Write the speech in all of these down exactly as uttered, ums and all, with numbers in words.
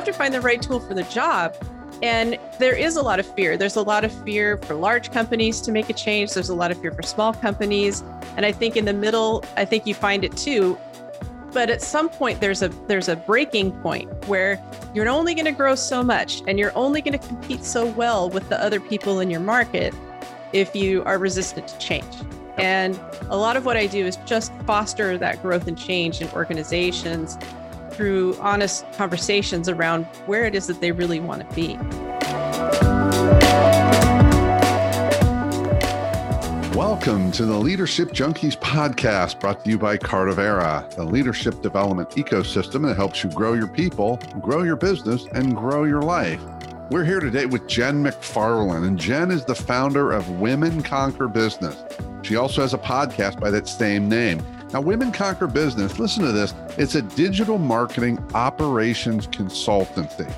have to find the right tool for the job. And there is a lot of fear. There's a lot of fear for large companies to make a change. There's a lot of fear for small companies. And I think in the middle, I think you find it too. But at some point, there's a there's a breaking point where you're only going to grow so much and you're only going to compete so well with the other people in your market if you are resistant to change. And a lot of what I do is just foster that growth and change in organizations through honest conversations around where it is that they really want to be. Welcome to the Leadership Junkies podcast, brought to you by Cartavera, the leadership development ecosystem that helps you grow your people, grow your business, and grow your life. We're here today with Jen McFarland, and Jen is the founder of Women Conquer Business. She also has a podcast by that same name. Now, Women Conquer Business, listen to this, it's a digital marketing operations consultancy.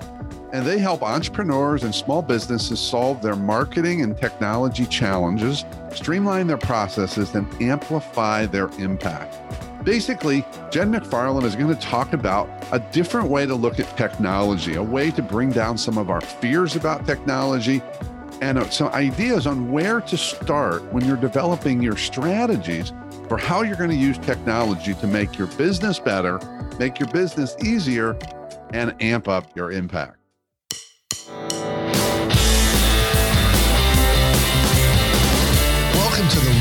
And they help entrepreneurs and small businesses solve their marketing and technology challenges, streamline their processes, and amplify their impact. Basically, Jen McFarland is going to talk about a different way to look at technology, a way to bring down some of our fears about technology, and some ideas on where to start when you're developing your strategies for how you're going to use technology to make your business better, make your business easier, and amp up your impact. Welcome to the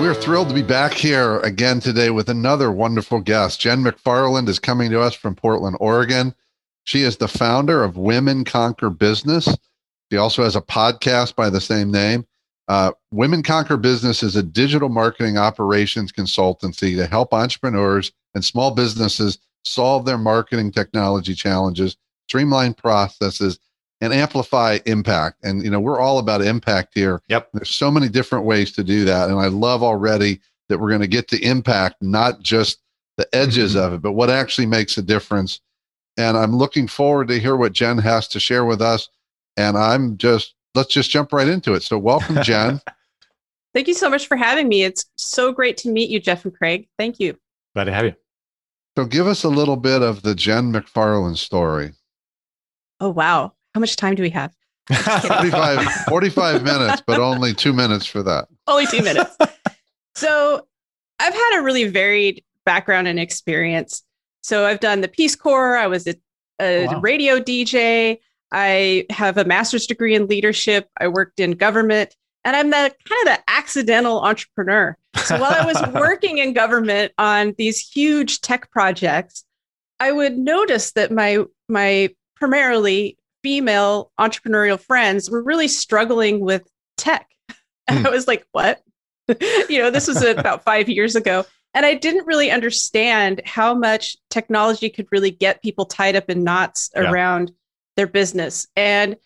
We're thrilled to be back here again today with another wonderful guest. Jen McFarland is coming to us from Portland, Oregon. She is the founder of Women Conquer Business. She also has a podcast by the same name. Uh, Women Conquer Business is a digital marketing operations consultancy to help entrepreneurs and small businesses solve their marketing technology challenges, streamline processes, and amplify impact. And, you know, we're all about impact here. Yep. There's so many different ways to do that. And I love already that we're going to get to impact, not just the edges mm-hmm. of it, but what actually makes a difference. And I'm looking forward to hear what Jen has to share with us. And I'm just, let's just jump right into it. So welcome, Jen. Thank you so much for having me. It's so great to meet you, Jeff and Craig. Thank you. Glad to have you. So give us a little bit of the Jen McFarland story. Oh, wow. How much time do we have? forty-five, forty-five minutes, but only two minutes for that. Only two minutes. So I've had a really varied background and experience. So I've done the Peace Corps. I was a, a wow. radio D J. I have a master's degree in leadership. I worked in government. And I'm the kind of the accidental entrepreneur. So while I was working in government on these huge tech projects, I would notice that my my primarily female entrepreneurial friends were really struggling with tech. And I was like, what? You know, this was about five years ago. And I didn't really understand how much technology could really get people tied up in knots yeah. around their business. And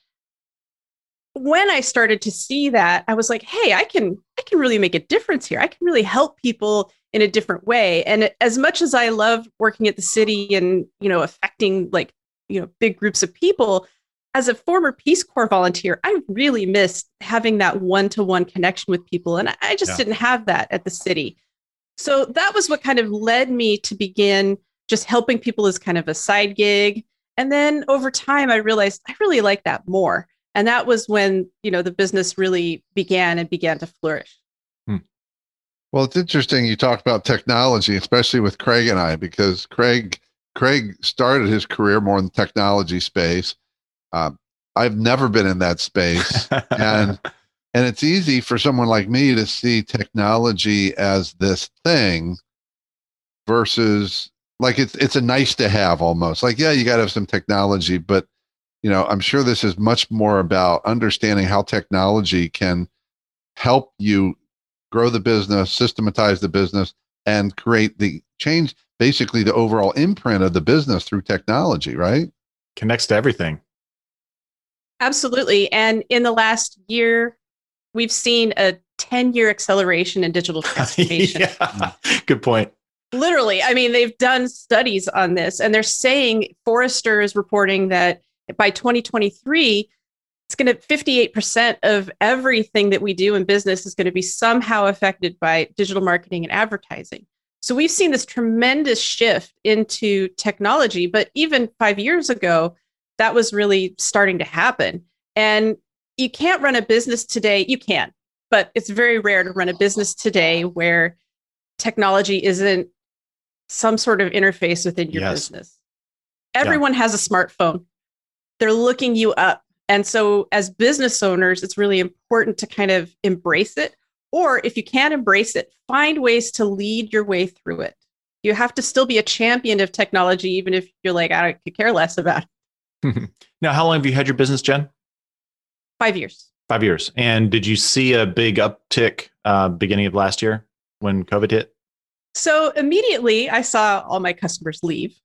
when I started to see that, I was like, hey, I can, I can really make a difference here. I can really help people in a different way. And as much as I love working at the city and, you know, affecting like, you know, big groups of people, as a former Peace Corps volunteer, I really missed having that one-to-one connection with people. And I just yeah. didn't have that at the city. So that was what kind of led me to begin just helping people as kind of a side gig. And then over time, I realized I really like that more. And that was when, you know, the business really began and began to flourish. Hmm. Well, it's interesting you talked about technology, especially with Craig and I, because Craig, Craig started his career more in the technology space. Um, I've never been in that space, and and it's easy for someone like me to see technology as this thing versus like it's it's a nice to have almost. Like, yeah, you got to have some technology, but you know, I'm sure this is much more about understanding how technology can help you grow the business, systematize the business, and create the change. Basically, the overall imprint of the business through technology, right? Connects to everything. Absolutely. And in the last year, we've seen a ten-year acceleration in digital transformation. Yeah. Good point. Literally. I mean, they've done studies on this, and they're saying, Forrester is reporting that by twenty twenty-three, it's going to fifty-eight percent of everything that we do in business is going to be somehow affected by digital marketing and advertising. So we've seen this tremendous shift into technology, but even five years ago, that was really starting to happen. And you can't run a business today. You can, but it's very rare to run a business today where technology isn't some sort of interface within your yes. business. Everyone yeah. has a smartphone. They're looking you up. And so as business owners, it's really important to kind of embrace it. Or if you can't embrace it, find ways to lead your way through it. You have to still be a champion of technology, even if you're like, I could care less about it. Now, how long have you had your business, Jen? Five years. Five years. And did you see a big uptick uh, beginning of last year when COVID hit? So immediately I saw all my customers leave.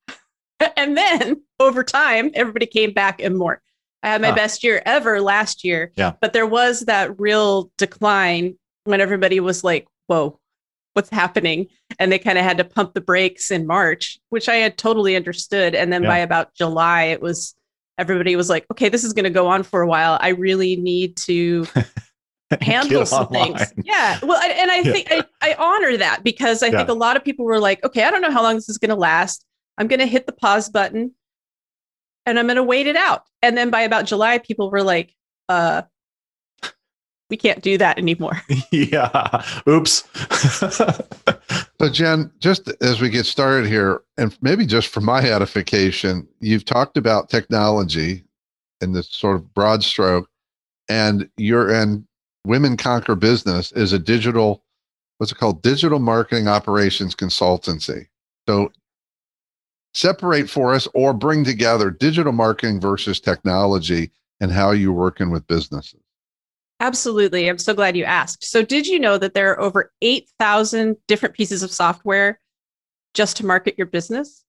And then over time, everybody came back and more. I had my huh. best year ever last year, yeah. but there was that real decline when everybody was like, whoa, what's happening? And they kind of had to pump the brakes in March, which I had totally understood. And then yeah. by about July, it was, everybody was like, okay, this is going to go on for a while. I really need to handle some online. things. Yeah. Well, I, and I yeah. think I, I honor that because I yeah. think a lot of people were like, okay, I don't know how long this is going to last. I'm going to hit the pause button and I'm going to wait it out. And then by about July, people were like, uh, we can't do that anymore. Yeah. Oops. So Jen, just as we get started here, and maybe just for my edification, you've talked about technology in this sort of broad stroke, and you're in Women Conquer Business is a digital, what's it called? Digital marketing operations consultancy. So separate for us or bring together digital marketing versus technology and how you're working with businesses. Absolutely. I'm so glad you asked. So did you know that there are over eight thousand different pieces of software just to market your business?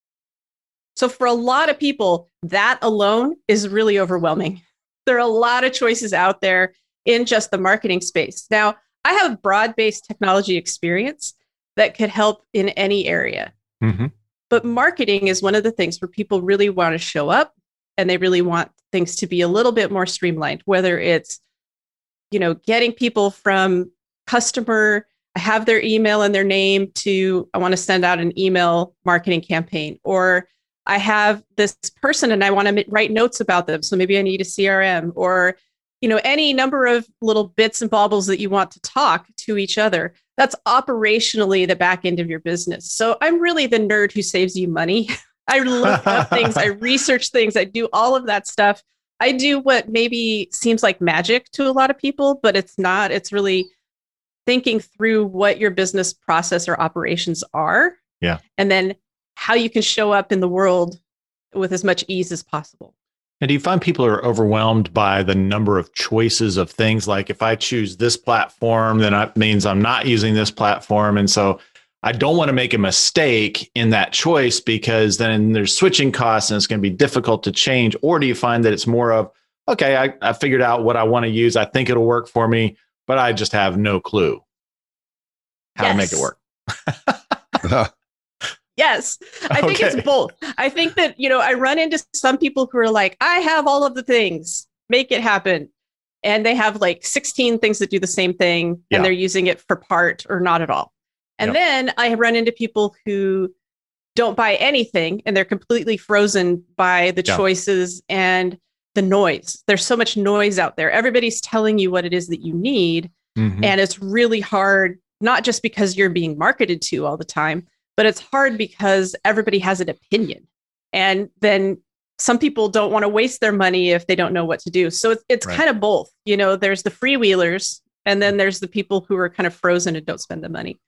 So for a lot of people, that alone is really overwhelming. There are a lot of choices out there in just the marketing space. Now, I have broad-based technology experience that could help in any area. Mm-hmm. But marketing is one of the things where people really want to show up and they really want things to be a little bit more streamlined, whether it's you know, getting people from customer, I have their email and their name to, I want to send out an email marketing campaign, or I have this person and I want to write notes about them. So maybe I need a C R M or, you know, any number of little bits and bobbles that you want to talk to each other. That's operationally the back end of your business. So I'm really the nerd who saves you money. I look up things, I research things, I do all of that stuff. I do what maybe seems like magic to a lot of people, but it's not. It's really thinking through what your business process or operations are, yeah, and then how you can show up in the world with as much ease as possible. And do you find people are overwhelmed by the number of choices of things? Like if I choose this platform, then that means I'm not using this platform. And so I don't want to make a mistake in that choice because then there's switching costs and it's going to be difficult to change. Or do you find that it's more of, okay, I, I figured out what I want to use. I think it'll work for me, but I just have no clue how yes. to make it work. Yes. I think okay. it's both. I think that, you know, I run into some people who are like, I have all of the things, make it happen. And they have like sixteen things that do the same thing yeah. and they're using it for part or not at all. And yep. then I run into people who don't buy anything and they're completely frozen by the yeah. choices and the noise. There's so much noise out there. Everybody's telling you what it is that you need. Mm-hmm. And it's really hard, not just because you're being marketed to all the time, but it's hard because everybody has an opinion. And then some people don't want to waste their money if they don't know what to do. So it's, it's right. kind of both. You know, there's the freewheelers and then there's the people who are kind of frozen and don't spend the money.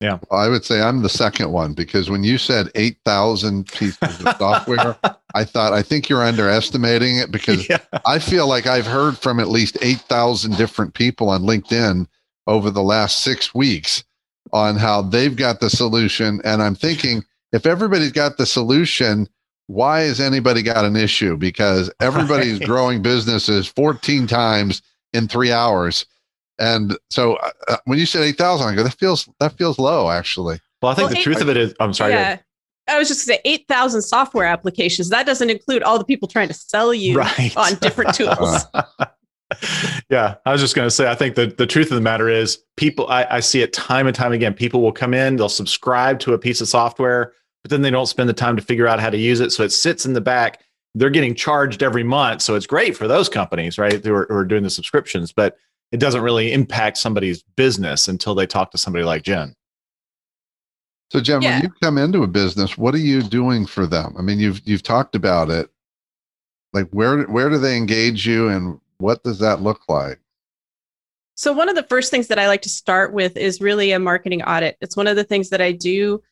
Yeah, well, I would say I'm the second one, because when you said eight thousand pieces of software, I thought, I think you're underestimating it because yeah. I feel like I've heard from at least eight thousand different people on LinkedIn over the last six weeks on how they've got the solution. And I'm thinking if everybody's got the solution, why has anybody got an issue? Because everybody's right. growing businesses fourteen times in three hours. And so uh, when you said eight thousand, I go, that feels, that feels low actually. Well, I think well, the eight, truth of it is, I'm sorry. Yeah. I was just going to say eight thousand software applications. That doesn't include all the people trying to sell you right. on different tools. Yeah. I was just going to say, I think the, the truth of the matter is people, I, I see it time and time again, people will come in, they'll subscribe to a piece of software, but then they don't spend the time to figure out how to use it. So it sits in the back. They're getting charged every month. So it's great for those companies, right? Who are, who are doing the subscriptions, but it doesn't really impact somebody's business until they talk to somebody like Jen. So Jen, yeah. when you come into a business, what are you doing for them? I mean, you've, you've talked about it. Like where, where do they engage you and what does that look like? So one of the first things that I like to start with is really a marketing audit. It's one of the things that I do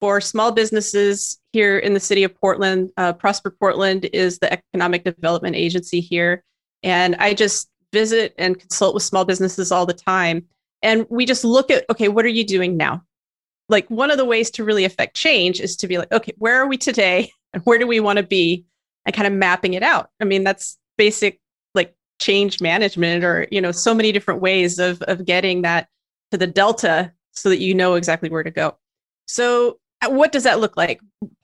for small businesses here in the city of Portland. Uh, Prosper Portland is the economic development agency here. And I just visit and consult with small businesses all the time. And we just look at, okay, what are you doing now? Like one of the ways to really affect change is to be like, okay, where are we today? And where do we want to be? And kind of mapping it out. I mean, that's basic like change management or, you know, so many different ways of, of getting that to the delta so that you know exactly where to go. So what does that look like?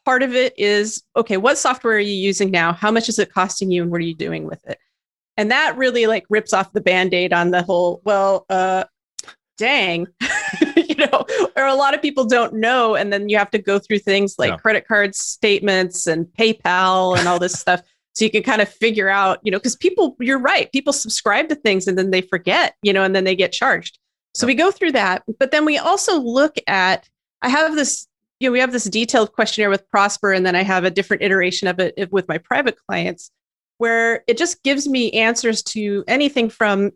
Part of it is, okay, what software are you using now? How much is it costing you and what are you doing with it? And that really like rips off the Band-Aid on the whole, well, uh, dang, you know, or a lot of people don't know. And then you have to go through things like yeah. credit card statements and PayPal and all this stuff. So you can kind of figure out, you know, because people, you're right, people subscribe to things and then they forget, you know, and then they get charged. So yeah. we go through that. But then we also look at, I have this, you know, we have this detailed questionnaire with Prosper, and then I have a different iteration of it with my private clients where it just gives me answers to anything from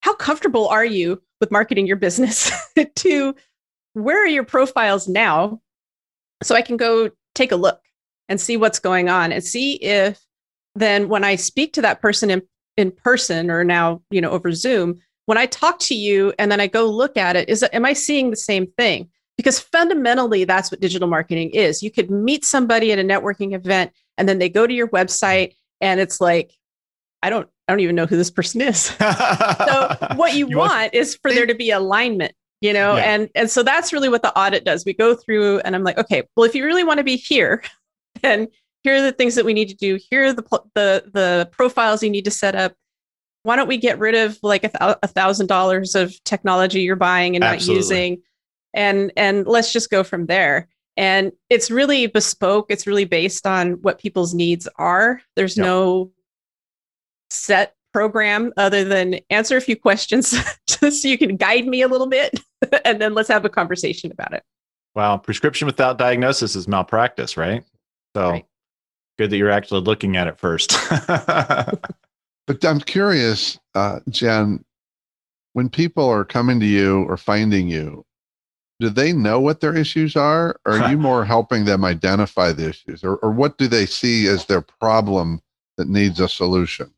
how comfortable are you with marketing your business to where are your profiles now? So I can go take a look and see what's going on and see if then when I speak to that person in, in person or now, you know, over Zoom, when I talk to you and then I go look at it, is, am I seeing the same thing? Because fundamentally, that's what digital marketing is. You could meet somebody at a networking event and then they go to your website and it's like, I don't, I don't even know who this person is. So what you, you want, want is for there to be alignment, you know? Yeah. And, and so that's really what the audit does. We go through and I'm like, okay, well, if you really want to be here, then here are the things that we need to do. Here are the, the, the profiles you need to set up. Why don't we get rid of like a, a thousand dollars of technology you're buying and Absolutely. Not using? And, and let's just go from there. And it's really bespoke. It's really based on what people's needs are. There's yep. no set program other than answer a few questions just so you can guide me a little bit and then let's have a conversation about it. Wow. Prescription without diagnosis is malpractice, right? So right. good that you're actually looking at it first. But I'm curious, uh, Jen, when people are coming to you or finding you, do they know what their issues are? Or are you more helping them identify the issues? Or, or what do they see as their problem that needs a solution?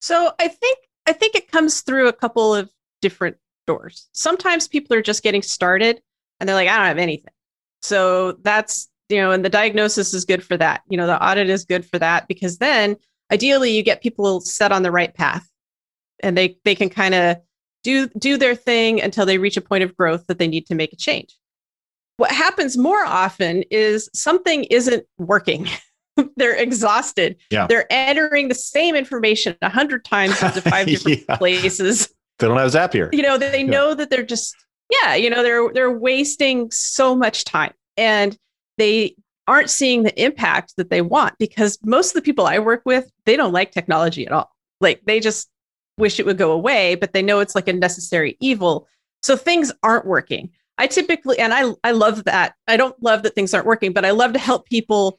So I think I think it comes through a couple of different doors. Sometimes people are just getting started and they're like, I don't have anything. So that's, you know, and the diagnosis is good for that. You know, the audit is good for that because then ideally you get people set on the right path and they they can kind of do do their thing until they reach a point of growth that they need to make a change. What happens more often is something isn't working. They're exhausted. Yeah. They're entering the same information a hundred times into five different yeah. places. They don't have Zapier. You know, they yeah. know that they're just, yeah, you know, they're, they're wasting so much time and they aren't seeing the impact that they want because most of the people I work with, they don't like technology at all. Like they just wish it would go away, but they know it's like a necessary evil. So things aren't working. I typically, and I, I love that. I don't love that things aren't working, but I love to help people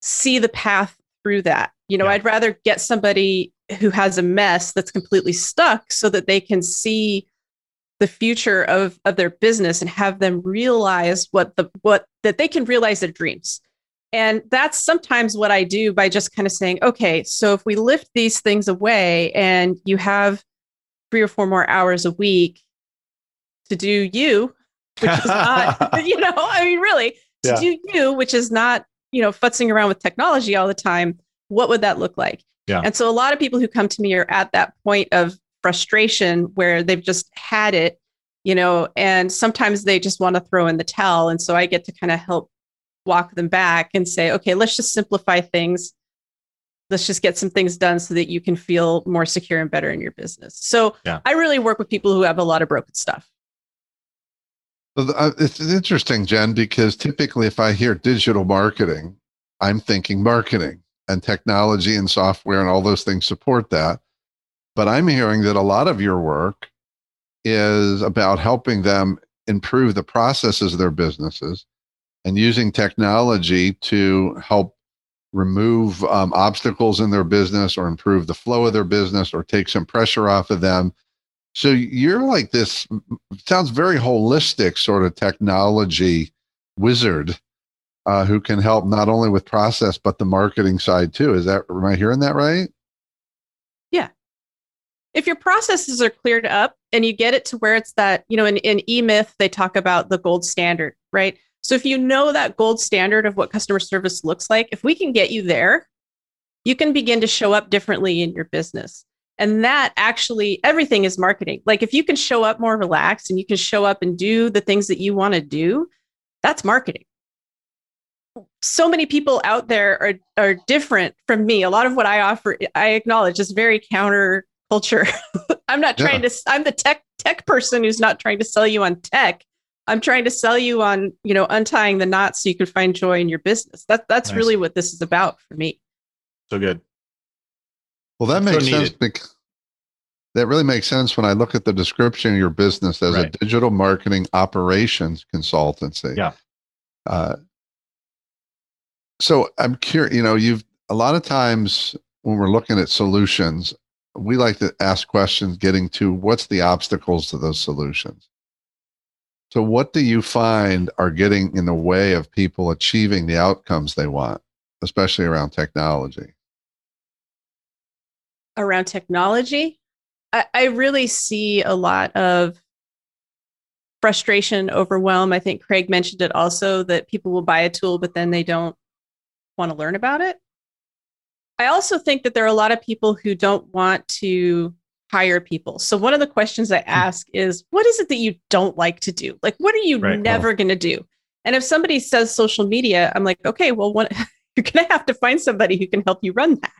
see the path through that. You know, yeah. I'd rather get somebody who has a mess that's completely stuck so that they can see the future of, of their business and have them realize what the, what, that they can realize their dreams. And that's sometimes what I do by just kind of saying, okay, so if we lift these things away and you have three or four more hours a week to do you, which is not, you know, I mean, really, to yeah. do you, which is not you know, futzing around with technology all the time, what would that look like? Yeah. And so a lot of people who come to me are at that point of frustration where they've just had it, you know, and sometimes they just want to throw in the towel. And so I get to kind of help walk them back and say, okay, let's just simplify things. Let's just get some things done so that you can feel more secure and better in your business. So yeah. I really work with people who have a lot of broken stuff. It's interesting, Jen, because typically if I hear digital marketing, I'm thinking marketing and technology and software and all those things support that. But I'm hearing that a lot of your work is about helping them improve the processes of their businesses and using technology to help remove um, obstacles in their business or improve the flow of their business or take some pressure off of them. So you're like this, sounds very holistic sort of technology wizard uh, who can help not only with process, but the marketing side too. Is that, am I hearing that right? Yeah. If your processes are cleared up and you get it to where it's that, you know, in, in E-Myth, they talk about the gold standard, right? So if you know that gold standard of what customer service looks like, if we can get you there, you can begin to show up differently in your business. And that actually, everything is marketing. Like if you can show up more relaxed and you can show up and do the things that you want to do, that's marketing. So many people out there are, are different from me. A lot of what I offer, I acknowledge, is very counterculture. I'm not trying yeah. to, I'm the tech tech person who's not trying to sell you on tech. I'm trying to sell you on, you know, untying the knots so you can find joy in your business. That, that's nice. Really what this is about for me. So good. Well, that makes sense. Because that really makes sense when I look at the description of your business as right. a digital marketing operations consultancy. Yeah. Uh, so I'm curious, you know, you've a lot of times when we're looking at solutions, we like to ask questions getting to what's the obstacles to those solutions. So what do you find are getting in the way of people achieving the outcomes they want, especially around technology? Around technology, I, I really see a lot of frustration, overwhelm. I think Craig mentioned it also, that people will buy a tool, but then they don't want to learn about it. I also think that there are a lot of people who don't want to hire people. So one of the questions I ask is, what is it that you don't like to do? Like, what are you right. never oh. going to do? And if somebody says social media, I'm like, okay, well, what, you're going to have to find somebody who can help you run that.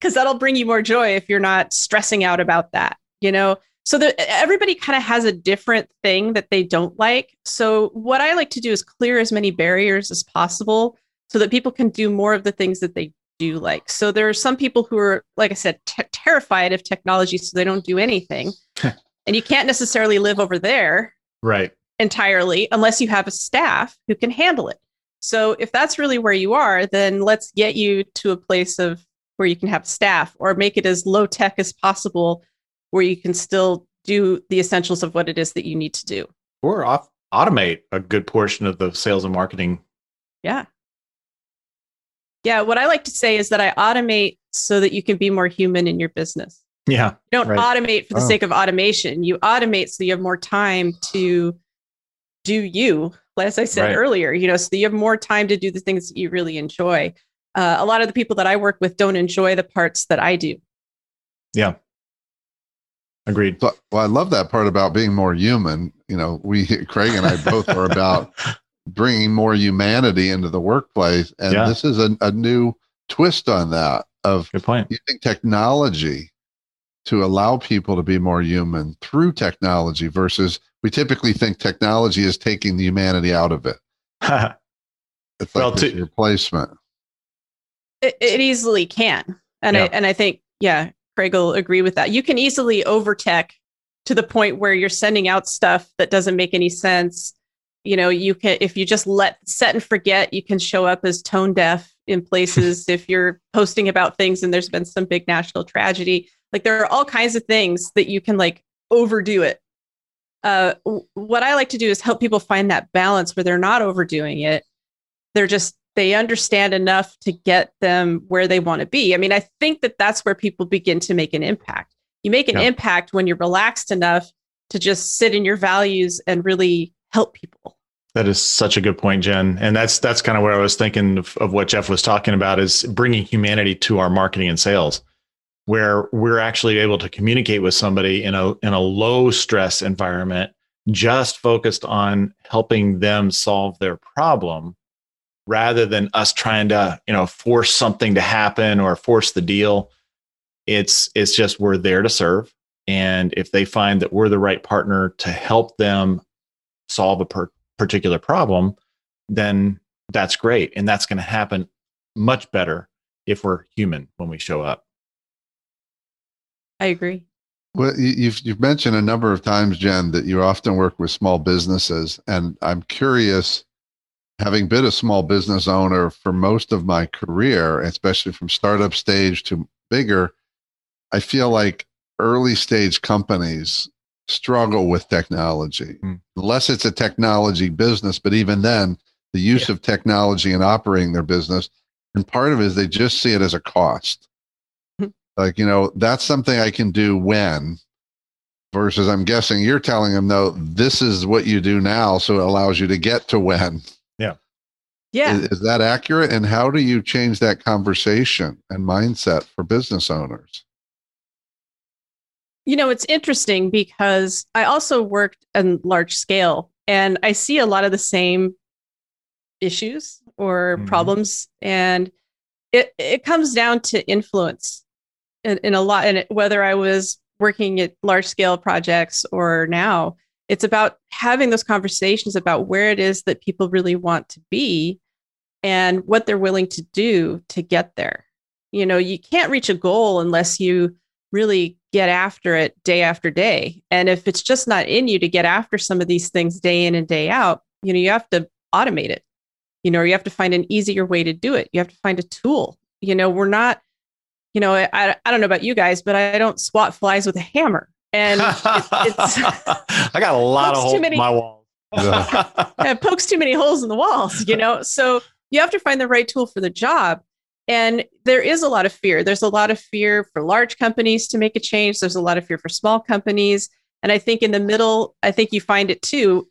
Because that'll bring you more joy if you're not stressing out about that, you know? So the, everybody kind of has a different thing that they don't like. So what I like to do is clear as many barriers as possible so that people can do more of the things that they do like. So there are some people who are, like I said, t- terrified of technology, so they don't do anything. And you can't necessarily live over there right. entirely unless you have a staff who can handle it. So if that's really where you are, then let's get you to a place of where you can have staff or make it as low tech as possible where you can still do the essentials of what it is that you need to do. Or off- automate a good portion of the sales and marketing. Yeah. Yeah. What I like to say is that I automate so that you can be more human in your business. Yeah. You don't right. automate for the oh. sake of automation. You automate so you have more time to do you, as I said right. earlier, you know, so that you have more time to do the things that you really enjoy. Uh, a lot of the people that I work with don't enjoy the parts that I do. Yeah. Agreed. Well, I love that part about being more human. You know, we, Craig and I both are about bringing more humanity into the workplace. And yeah. this is a, a new twist on that of Good point. using technology to allow people to be more human through technology versus we typically think technology is taking the humanity out of it. It's like well, this to- replacement. It, it easily can. And, yeah. I, and I think, yeah, Craig will agree with that. You can easily over-tech to the point where you're sending out stuff that doesn't make any sense. You know, you can, if you just let set and forget, you can show up as tone deaf in places. If you're posting about things and there's been some big national tragedy, like there are all kinds of things that you can like overdo it. Uh, what I like to do is help people find that balance where they're not overdoing it. They're just They understand enough to get them where they want to be. I mean, I think that that's where people begin to make an impact. You make an yeah. impact when you're relaxed enough to just sit in your values and really help people. That is such a good point, Jen. And that's that's kind of where I was thinking of, of what Jeff was talking about, is bringing humanity to our marketing and sales, where we're actually able to communicate with somebody in a in a low stress environment, just focused on helping them solve their problem, rather than us trying to, you know, force something to happen or force the deal. It's it's just, we're there to serve. And if they find that we're the right partner to help them solve a per- particular problem, then that's great. And that's going to happen much better if we're human when we show up. I agree. Well, you've, you've mentioned a number of times, Jen, that you often work with small businesses. And I'm curious, having been a small business owner for most of my career, especially from startup stage to bigger, I feel like early stage companies struggle with technology, mm. unless it's a technology business. But even then, the use yeah. of technology in operating their business, and part of it is they just see it as a cost. Like, you know, that's something I can do when, versus I'm guessing you're telling them, no, this is what you do now, so it allows you to get to when. Yeah. Yeah. Is, is that accurate? And how do you change that conversation and mindset for business owners? You know, it's interesting because I also worked in large scale, and I see a lot of the same issues or mm-hmm. problems. And it, it comes down to influence. In, in a lot, and whether I was working at large scale projects or now, it's about having those conversations about where it is that people really want to be and what they're willing to do to get there. You know, you can't reach a goal unless you really get after it day after day. And if it's just not in you to get after some of these things day in and day out, you know, you have to automate it, you know, or you have to find an easier way to do it. You have to find a tool. You know, we're not, You know, I I don't know about you guys, but I don't swat flies with a hammer. And it, it's I got a lot of holes in my walls. It pokes too many holes in the walls, you know. So you have to find the right tool for the job. And there is a lot of fear. There's a lot of fear for large companies to make a change. There's a lot of fear for small companies. And I think in the middle, I think you find it too.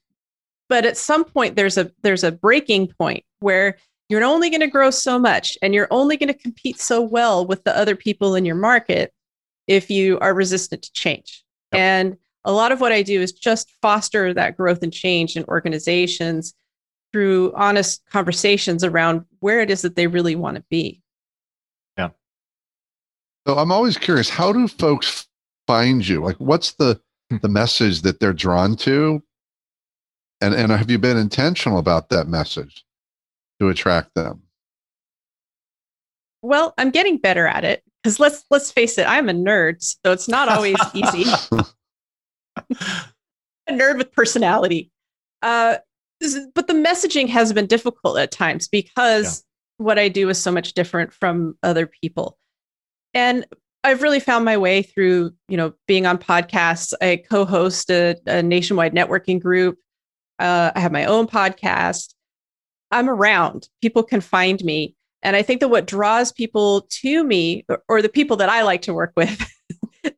But at some point, there's a there's a breaking point where you're only going to grow so much, and you're only going to compete so well with the other people in your market if you are resistant to change. Yep. And a lot of what I do is just foster that growth and change in organizations through honest conversations around where it is that they really want to be. Yeah. So I'm always curious, how do folks find you? Like, what's the, the message that they're drawn to? And, and have you been intentional about that message to attract them? Well, I'm getting better at it, because let's let's face it, I'm a nerd, so it's not always easy. A nerd with personality, uh, but the messaging has been difficult at times because yeah. what I do is so much different from other people, and I've really found my way through, you know, being on podcasts. I co-host a, a nationwide networking group. Uh, I have my own podcast. I'm around. People can find me. And I think that what draws people to me, or, or the people that I like to work with,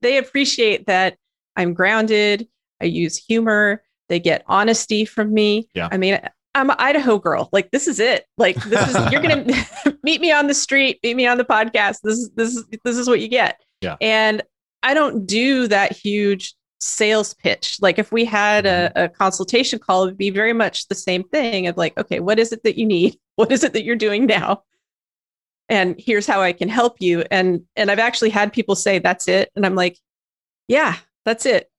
they appreciate that I'm grounded. I use humor. They get honesty from me. Yeah. I mean, I'm an Idaho girl. Like, this is it. Like, this is, you're going to meet me on the street, meet me on the podcast. This is, this is, this is what you get. Yeah. And I don't do that huge sales pitch. Like, if we had a, a consultation call, it'd be very much the same thing of like, okay, what is it that you need? What is it that you're doing now? And here's how I can help you. And, and I've actually had people say, that's it. And I'm like, yeah, that's it.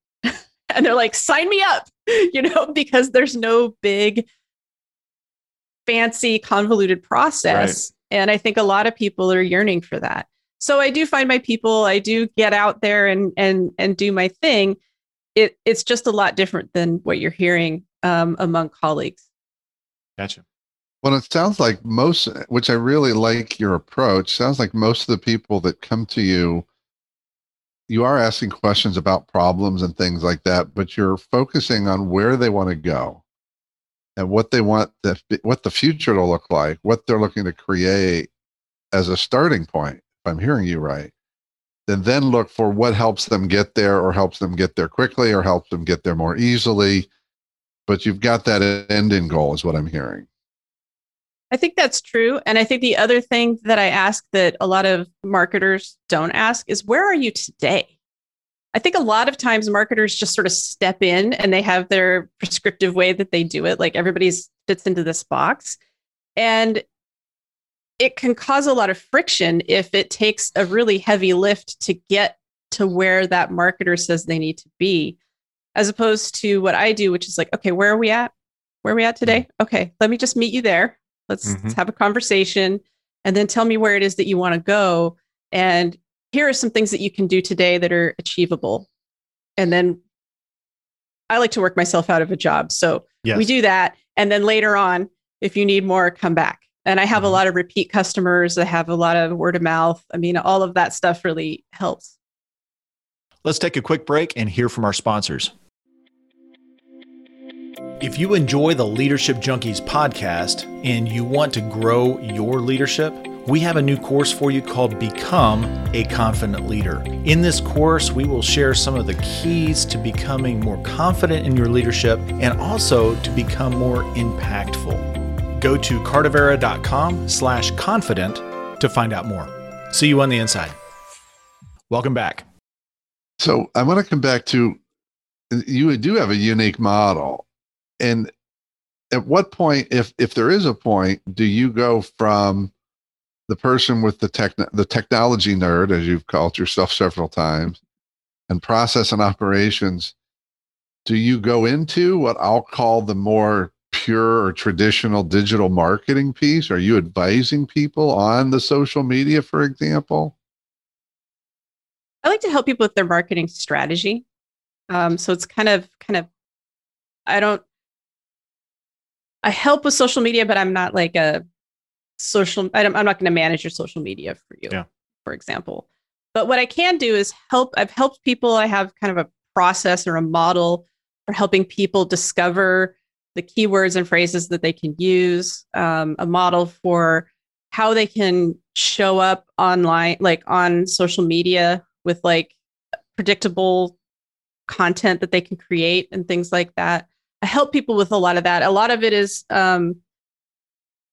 And they're like, sign me up, you know, because there's no big, fancy, convoluted process. Right. And I think a lot of people are yearning for that. So I do find my people. I do get out there and, and, and do my thing. It, it's just a lot different than what you're hearing um, among colleagues. Gotcha. Well, it sounds like most, which I really like your approach, sounds like most of the people that come to you, you are asking questions about problems and things like that, but you're focusing on where they want to go and what they want, the, what the future to look like, what they're looking to create as a starting point, if I'm hearing you right. And then look for what helps them get there, or helps them get there quickly, or helps them get there more easily. but you've got that end in goal is what I'm hearing. I think that's true. And I think the other thing that I ask that a lot of marketers don't ask is, where are you today? I think a lot of times marketers just sort of step in and they have their prescriptive way that they do it. Like everybody's fits into this box. And it can cause a lot of friction if it takes a really heavy lift to get to where that marketer says they need to be, as opposed to what I do, which is like, okay, where are we at? Where are we at today? Okay, let me just meet you there. Let's, mm-hmm. let's have a conversation and then tell me where it is that you want to go. And here are some things that you can do today that are achievable. And then I like to work myself out of a job. So yes. we do that. And then later on, if you need more, come back. And I have mm-hmm. a lot of repeat customers. I have a lot of word of mouth. I mean, all of that stuff really helps. Let's take a quick break and hear from our sponsors. If you enjoy the Leadership Junkies podcast and you want to grow your leadership, we have a new course for you called Become a Confident Leader. In this course, we will share some of the keys to becoming more confident in your leadership and also to become more impactful. Go to cartavera.com slash confident to find out more. See you on the inside. Welcome back. So I want to come back to, you do have a unique model. And at what point, if if there is a point, do you go from the person with the tech, the technology nerd, as you've called yourself several times, and process and operations, do you go into what I'll call the more pure or traditional digital marketing piece? Are you advising people on the social media, for example? I like to help people with their marketing strategy. Um, so it's kind of, kind of, I don't, I help with social media, but I'm not like a social, I don't, I'm not going to manage your social media for you, yeah. for example. But what I can do is help. I've helped people. I have kind of a process or a model for helping people discover the keywords and phrases that they can use, um, a model for how they can show up online, like on social media with like predictable content that they can create and things like that. I help people with a lot of that. A lot of it is, um,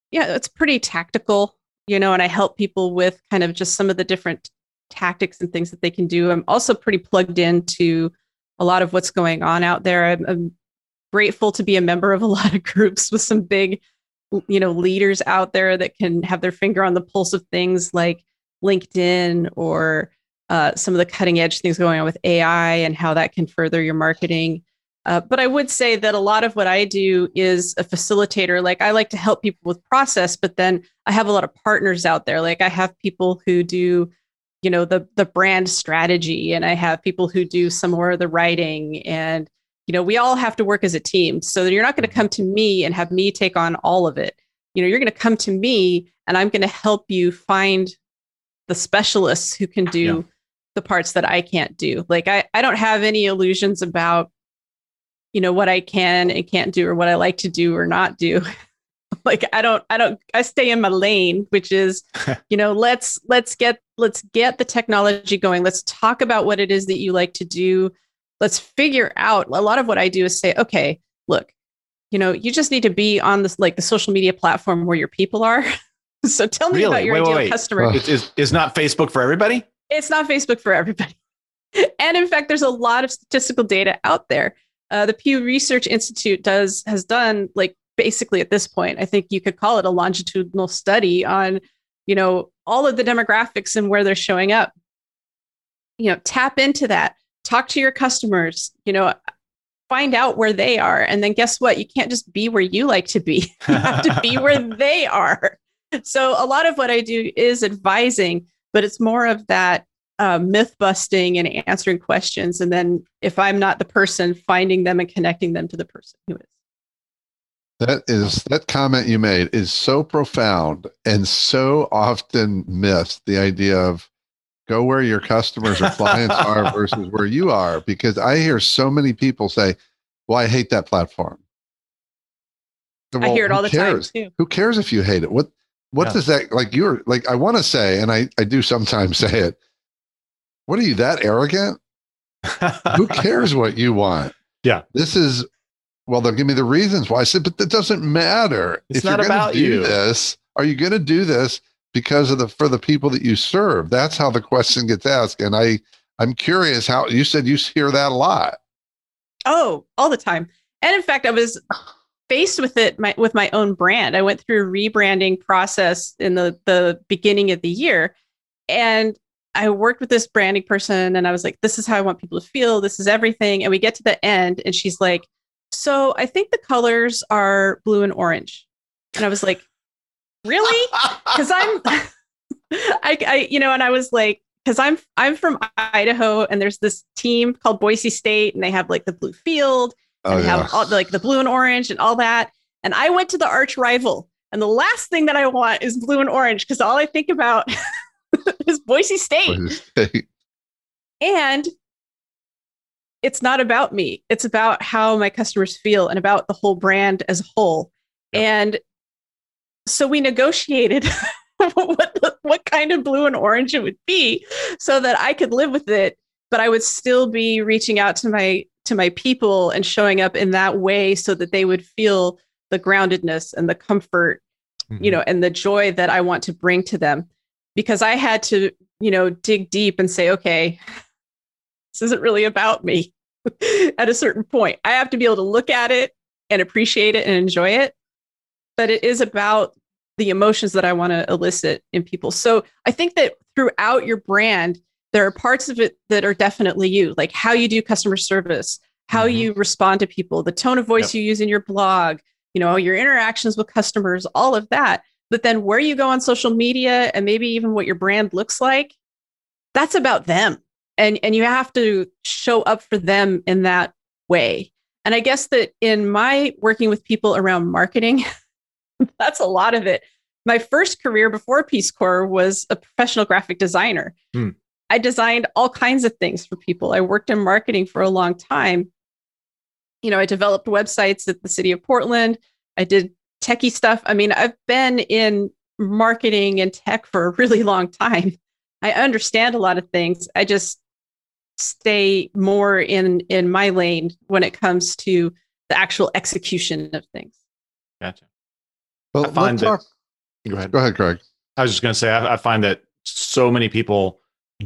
yeah, it's pretty tactical, you know, and I help people with kind of just some of the different tactics and things that they can do. I'm also pretty plugged into a lot of what's going on out there. I'm, I'm grateful to be a member of a lot of groups with some big, you know, leaders out there that can have their finger on the pulse of things like LinkedIn or uh, some of the cutting edge things going on with A I and how that can further your marketing. Uh, but I would say that a lot of what I do is a facilitator. Like I like to help people with process, but then I have a lot of partners out there. Like I have people who do, you know, the the brand strategy, and I have people who do some more of the writing. And, you know, we all have to work as a team. So you're not going to come to me and have me take on all of it. You know, you're going to come to me and I'm going to help you find the specialists who can do yeah. the parts that I can't do. Like I, I don't have any illusions about, you know, what I can and can't do, or what I like to do or not do. Like, I don't, I don't, I stay in my lane, which is, you know, let's, let's get, let's get the technology going. Let's talk about what it is that you like to do. Let's figure out. A lot of what I do is say, okay, look, you know, you just need to be on this, like the social media platform where your people are. So tell me really? about your wait, ideal wait. customer. It's, it's, it's not Facebook for everybody. It's not Facebook for everybody. And in fact, there's a lot of statistical data out there. Uh, the Pew Research Institute does has done like basically at this point, I think you could call it a longitudinal study on, you know, all of the demographics and where they're showing up. You know, tap into that, talk to your customers, you know, find out where they are. And then guess what? You can't just be where you like to be. You have to be where they are. So a lot of what I do is advising, but it's more of that Uh, myth busting and answering questions. And then if I'm not the person, finding them and connecting them to the person who is. That is, that comment you made is so profound and so often missed, the idea of go where your customers or clients are versus where you are. Because I hear so many people say, well, I hate that platform. Well, I hear it all the cares? time too. Who cares if you hate it? What, what yeah. does that, like you're like, I want to say, and I, I do sometimes say it, what are you, that arrogant? Who cares what you want? Yeah. This is Well, they'll give me the reasons why. I said, but that doesn't matter. It's not about you. This, are you going to do this because of the for the people that you serve? That's how the question gets asked. And I, I'm curious how you said you hear that a lot. Oh, all the time. And in fact, I was faced with it my, with my own brand. I went through a rebranding process in the, the beginning of the year. And I worked with this branding person and I was like, this is how I want people to feel. This is everything. And we get to the end and she's like, so I think the colors are blue and orange. And I was like, really? Because I'm, I, I, you know, and I was like, because I'm, I'm from Idaho and there's this team called Boise State and they have like the blue field and oh, they yeah. have all, like the blue and orange and all that. And I went to the arch rival and the last thing that I want is blue and orange because all I think about is Boise State. Boise State. And it's not about me. It's about how my customers feel and about the whole brand as a whole. Yep. And so we negotiated what, the, what kind of blue and orange it would be so that I could live with it, but I would still be reaching out to my, to my people and showing up in that way so that they would feel the groundedness and the comfort, mm-hmm. you know, and the joy that I want to bring to them. Because I had to, you know, dig deep and say, okay, this isn't really about me at a certain point. I have to be able to look at it and appreciate it and enjoy it. But it is about the emotions that I want to elicit in people. So I think that throughout your brand, there are parts of it that are definitely you, like how you do customer service, how mm-hmm. you respond to people, the tone of voice yep. you use in your blog, you know, your interactions with customers, all of that. But then where you go on social media and maybe even what your brand looks like, that's about them. And and you have to show up for them in that way. And I guess that in my working with people around marketing, that's a lot of it. My first career before Peace Corps was a professional graphic designer. Hmm. I designed all kinds of things for people. I worked in marketing for a long time. You know, I developed websites at the city of Portland. I did techie stuff. I mean, I've been in marketing and tech for a really long time. I understand a lot of things. I just stay more in, in my lane when it comes to the actual execution of things. Gotcha. Well, I find that, go ahead. Go ahead, Craig. I was just going to say, I, I find that so many people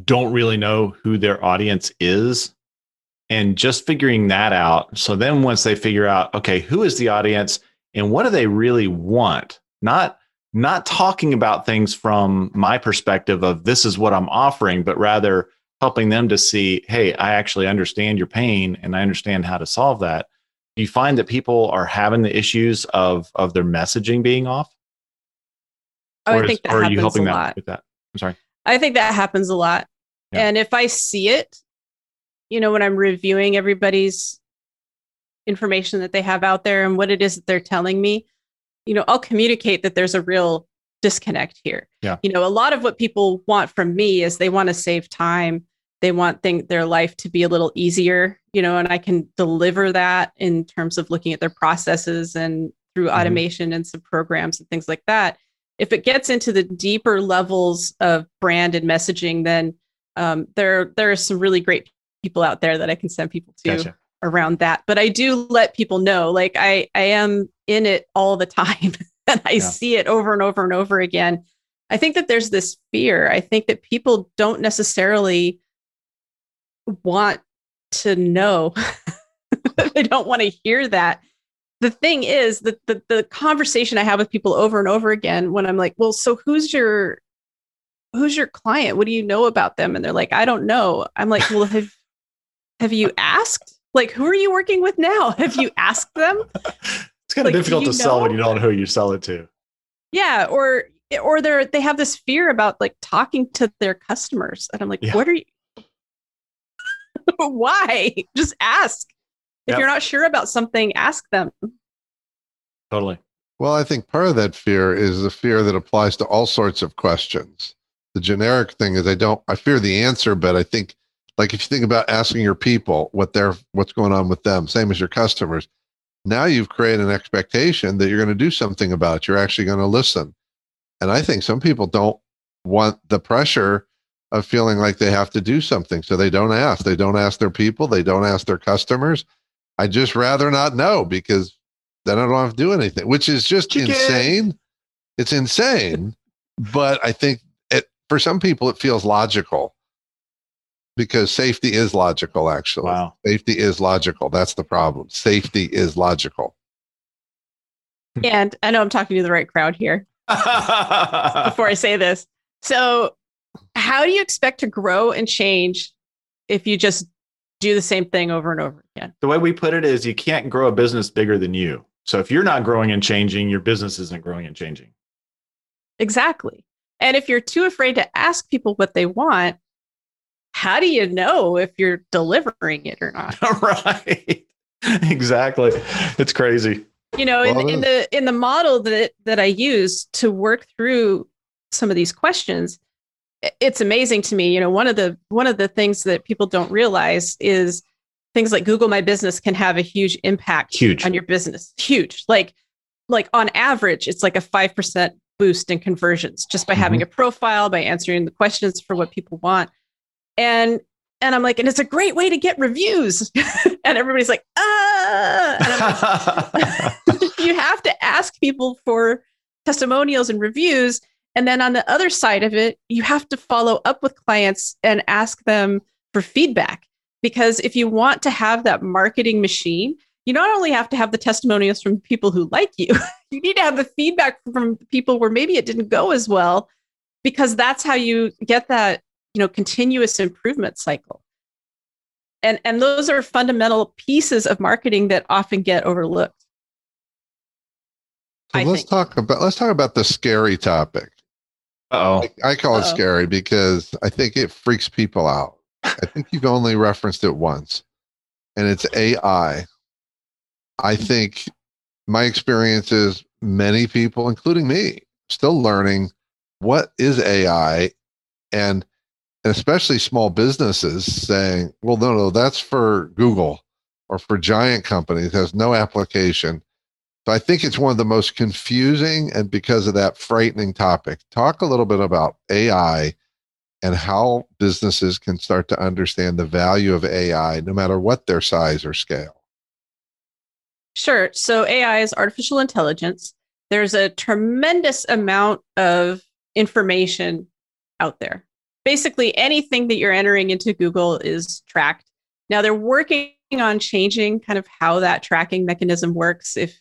don't really know who their audience is and just figuring that out. So then once they figure out, okay, who is the audience and what do they really want? Not, not talking about things from my perspective of this is what I'm offering, but rather helping them to see, hey, I actually understand your pain and I understand how to solve that. Do you find that people are having the issues of, of their messaging being off? Oh, or I think is, that or happens are you helping a lot. With that? I'm sorry. I think that happens a lot. Yeah. And if I see it, you know, when I'm reviewing everybody's information that they have out there and what it is that they're telling me, you know, I'll communicate that there's a real disconnect here. Yeah. You know, a lot of what people want from me is they want to save time. They want thing, their life to be a little easier, you know, and I can deliver that in terms of looking at their processes and through mm-hmm. automation and some programs and things like that. If it gets into the deeper levels of brand and messaging, then um, there, there are some really great people out there that I can send people to. Gotcha. Around that. But I do let people know, like I, I am in it all the time and I yeah. see it over and over and over again. I think that there's this fear. I think that people don't necessarily want to know. They don't want to hear that. The thing is that the, the conversation I have with people over and over again, when I'm like, well, so who's your, who's your client? What do you know about them? And they're like, I don't know. I'm like, well, have, have you asked? Like, who are you working with now? Have you asked them? It's kind of like, difficult to know? Sell when you don't know who you sell it to. Yeah. Or, or they're, they have this fear about like talking to their customers. And I'm like, yeah. what are you, why? Just ask. If yep. you're not sure about something, ask them. Totally. Well, I think part of that fear is the fear that applies to all sorts of questions. The generic thing is I don't, I fear the answer, but I think like if you think about asking your people what they're, what's going on with them, same as your customers, now you've created an expectation that you're going to do something about it. You're actually going to listen. And I think some people don't want the pressure of feeling like they have to do something. So they don't ask. They don't ask their people. They don't ask their customers. I just rather not know, because then I don't have to do anything, which is just Chicken. insane. It's insane. But I think it, for some people, it feels logical, because safety is logical, actually. Wow. Safety is logical. That's the problem. Safety is logical. And I know I'm talking to the right crowd here before I say this. So how do you expect to grow and change if you just do the same thing over and over again? The way we put it is, you can't grow a business bigger than you. So if you're not growing and changing, your business isn't growing and changing. Exactly. And if you're too afraid to ask people what they want, how do you know if you're delivering it or not? Right. Exactly. It's crazy. You know, in, in the in the model that that I use to work through some of these questions, it's amazing to me. You know, one of the one of the things that people don't realize is things like Google My Business can have a huge impact huge. on your business. Huge. Like, like on average, it's like a five percent boost in conversions just by mm-hmm. having a profile, by answering the questions for what people want. And and I'm like, and it's a great way to get reviews. And everybody's like, ah, and I'm like, you have to ask people for testimonials and reviews. And then on the other side of it, you have to follow up with clients and ask them for feedback. Because if you want to have that marketing machine, you not only have to have the testimonials from people who like you, you need to have the feedback from people where maybe it didn't go as well, because that's how you get that, you know, continuous improvement cycle. And, and those are fundamental pieces of marketing that often get overlooked. So let's think. talk about, let's talk about the scary topic. Oh, I, I call Uh-oh. it scary because I think it freaks people out. I think you've only referenced it once, and it's A I. I think my experience is many people, including me, still learning what is A I, and And especially small businesses saying, well, no, no, that's for Google or for giant companies. It has no application. So I think it's one of the most confusing, and because of that, frightening topic. Talk a little bit about A I and how businesses can start to understand the value of A I, no matter what their size or scale. Sure. So A I is artificial intelligence. There's a tremendous amount of information out there. Basically, anything that you're entering into Google is tracked. Now, they're working on changing kind of how that tracking mechanism works. If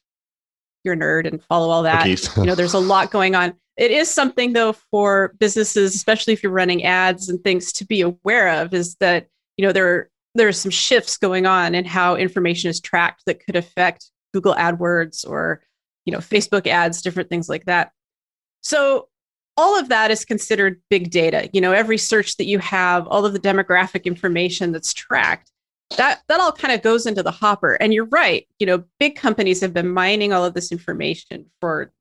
you're a nerd and follow all that, you know, there's a lot going on. It is something, though, for businesses, especially if you're running ads and things, to be aware of, is that, you know, there, there are some shifts going on in how information is tracked that could affect Google AdWords or, you know, Facebook ads, different things like that. So all of that is considered big data. You know, every search that you have, all of the demographic information that's tracked, that, that all kind of goes into the hopper. And you're right. You know, big companies have been mining all of this information for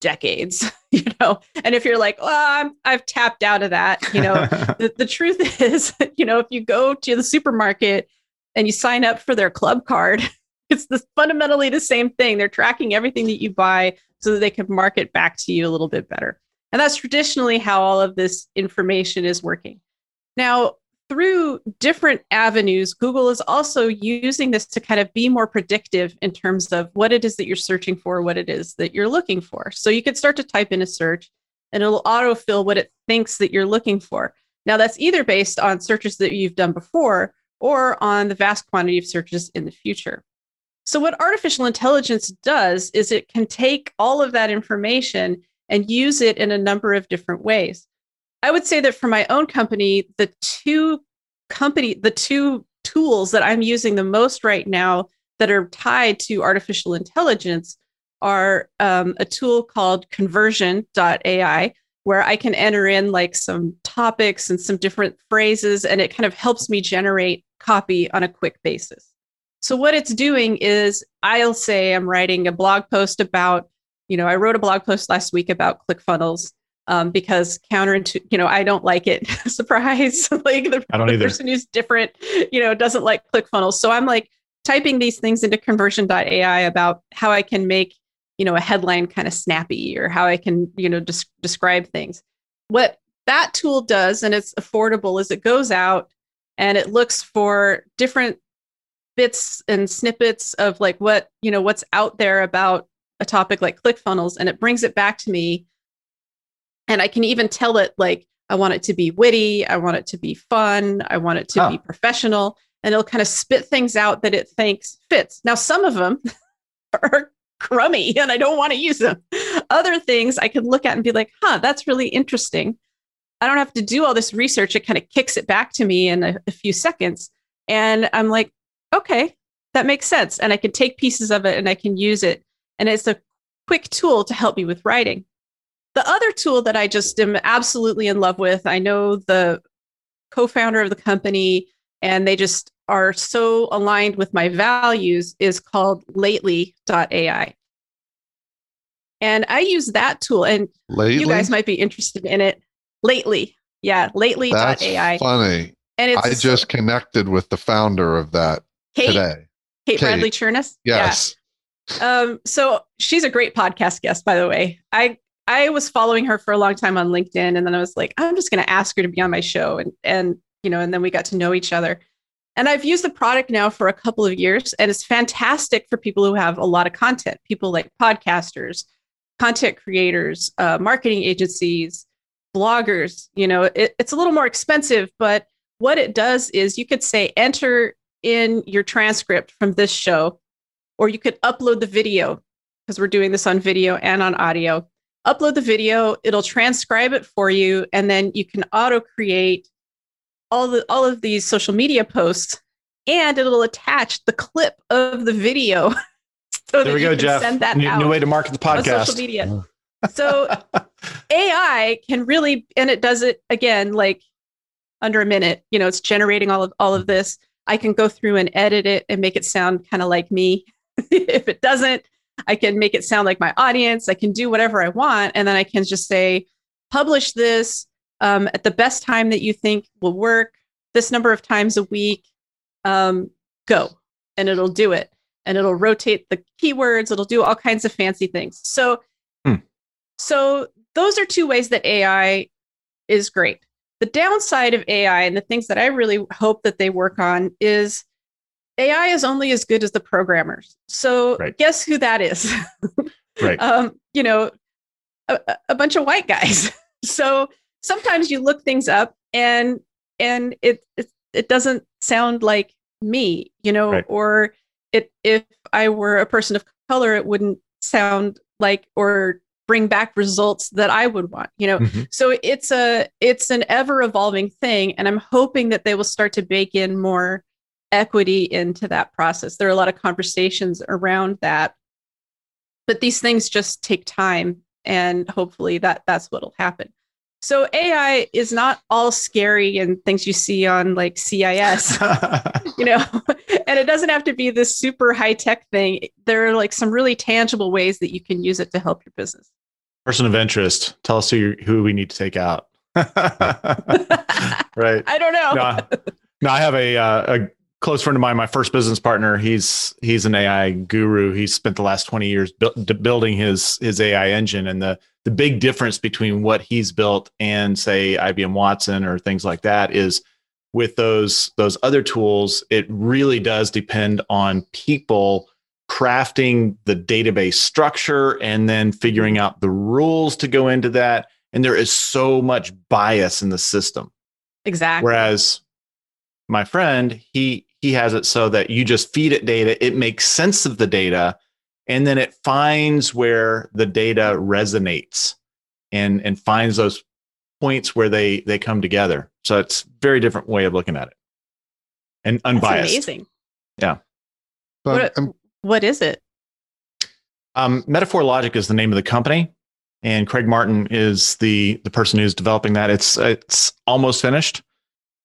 decades, you know, and if you're like, oh, I'm, I've tapped out of that, you know, the, the truth is, you know, if you go to the supermarket and you sign up for their club card, it's the, fundamentally the same thing. They're tracking everything that you buy so that they can market back to you a little bit better. And that's traditionally how all of this information is working. Now, through different avenues, Google is also using this to kind of be more predictive in terms of what it is that you're searching for, what it is that you're looking for. So you could start to type in a search and it'll autofill what it thinks that you're looking for. Now, that's either based on searches that you've done before or on the vast quantity of searches in the future. So what artificial intelligence does is it can take all of that information and use it in a number of different ways. I would say that for my own company, the two company, the two tools that I'm using the most right now that are tied to artificial intelligence are um, a tool called conversion dot A I, where I can enter in like some topics and some different phrases, and it kind of helps me generate copy on a quick basis. So what it's doing is, I'll say I'm writing a blog post about, you know, I wrote a blog post last week about ClickFunnels um, because counterintuitive, you know, I don't like it. Surprise. Like the, I don't the person who's different, you know, doesn't like ClickFunnels. So I'm like typing these things into conversion dot A I about how I can make, you know, a headline kind of snappy, or how I can, you know, des- describe things. What that tool does, and it's affordable, is it goes out and it looks for different bits and snippets of like what, you know, what's out there about a topic like ClickFunnels, and it brings it back to me. And I can even tell it like, I want it to be witty. I want it to be fun. I want it to oh. be professional. And it'll kind of spit things out that it thinks fits. Now, some of them are crummy and I don't want to use them. Other things I can look at and be like, huh, that's really interesting. I don't have to do all this research. It kind of kicks it back to me in a, a few seconds. And I'm like, okay, that makes sense. And I can take pieces of it and I can use it. And it's a quick tool to help me with writing. The other tool that I just am absolutely in love with, I know the co-founder of the company, and they just are so aligned with my values, is called Lately dot A I. And I use that tool, and Lately? You guys might be interested in it. Lately. Yeah, Lately dot A I. That's funny. And it's, I just connected with the founder of that Kate, today. Kate, Kate Bradley Chernus? Yes. Yeah. Um, so she's a great podcast guest, by the way. I I was following her for a long time on LinkedIn, and then I was like, I'm just going to ask her to be on my show. And, and, you know, and then we got to know each other, and I've used the product now for a couple of years, and it's fantastic for people who have a lot of content, people like podcasters, content creators, uh, marketing agencies, bloggers. You know, it, it's a little more expensive, but what it does is you could say, enter in your transcript from this show, or you could upload the video, because we're doing this on video and on audio. Upload the video, it'll transcribe it for you, and then you can auto-create all the all of these social media posts, and it'll attach the clip of the video. So there we go, Jeff. Send that new, out new way to market the podcast. Social media. So A I can really, and it does it again, like under a minute. You know, it's generating all of all of this. I can go through and edit it and make it sound kind of like me. If it doesn't, I can make it sound like my audience. I can do whatever I want. And then I can just say, publish this um, at the best time that you think will work, this number of times a week, um, go. And it'll do it. And it'll rotate the keywords. It'll do all kinds of fancy things. So, hmm. so those are two ways that A I is great. The downside of A I, and the things that I really hope that they work on, is A I is only as good as the programmers. So right. guess who that is? right. Um, you know, a, a bunch of white guys. So sometimes you look things up and and it it, it doesn't sound like me, you know, right. or it if I were a person of color, it wouldn't sound like or bring back results that I would want, you know. Mm-hmm. So it's a it's an ever evolving thing, and I'm hoping that they will start to bake in more equity into that process. There are a lot of conversations around that, but these things just take time, and hopefully that that's what'll happen. So A I is not all scary and things you see on like C I S, you know, and it doesn't have to be this super high tech thing. There are like some really tangible ways that you can use it to help your business. Person of interest, tell us who you're, who we need to take out. Right. I don't know. No, no, I have a, uh, a close friend of mine, my first business partner. He's he's an A I guru. He's spent the last twenty years bu- building his his A I engine, and the the big difference between what he's built and say I B M Watson or things like that is with those those other tools, it really does depend on people crafting the database structure and then figuring out the rules to go into that. And there is so much bias in the system. Exactly. Whereas my friend, he he has it so that you just feed it data, it makes sense of the data, and then it finds where the data resonates and, and finds those points where they, they come together. So it's a very different way of looking at it. And unbiased. That's amazing. Yeah. But, what, um, what is it? Um, Metaphor Logic is the name of the company, and Craig Martin is the, the person who's developing that. It's it's almost finished.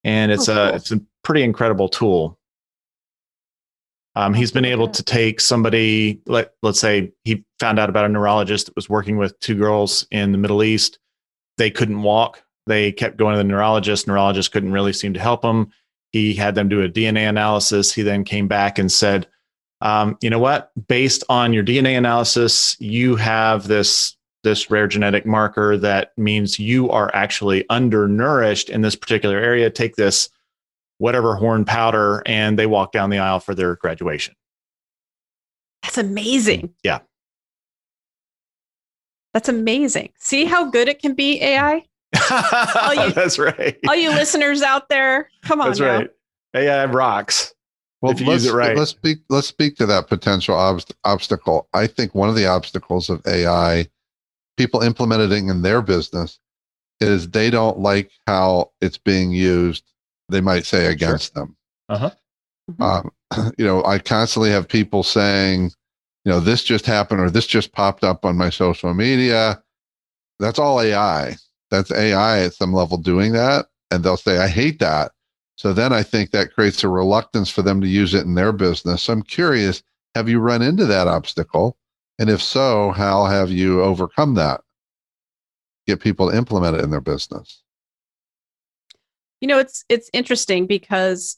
And it's oh, cool. a it's a pretty incredible tool. Um, he's been able to take somebody, like, let's say he found out about a neurologist that was working with two girls in the Middle East. They couldn't walk. They kept going to the neurologist. Neurologist couldn't really seem to help them. He had them do a D N A analysis. He then came back and said, um, you know what? Based on your D N A analysis, you have this this rare genetic marker that means you are actually undernourished in this particular area. Take this whatever horn powder, and they walk down the aisle for their graduation. That's amazing. Yeah. That's amazing. See how good it can be, A I? You, that's right. All you listeners out there, come on. That's now. Right. A I rocks. Well, if you use it right. Let's speak, let's speak to that potential obst- obstacle. I think one of the obstacles of A I, people implementing in their business, is they don't like how it's being used. They might say against sure. them. Uh-huh. Mm-hmm. Um, you know, I constantly have people saying, you know, this just happened or this just popped up on my social media. That's all A I. That's A I at some level doing that. And they'll say, I hate that. So then I think that creates a reluctance for them to use it in their business. So I'm curious, have you run into that obstacle? And if so, how have you overcome that? Get people to implement it in their business. You know, it's it's interesting because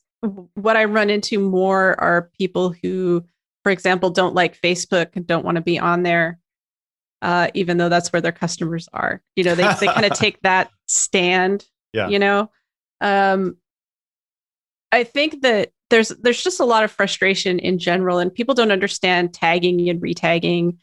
what I run into more are people who, for example, don't like Facebook and don't want to be on there, uh, even though that's where their customers are. You know, they they kind of take that stand. Yeah. You know, um, I think that there's there's just a lot of frustration in general, and people don't understand tagging and retagging,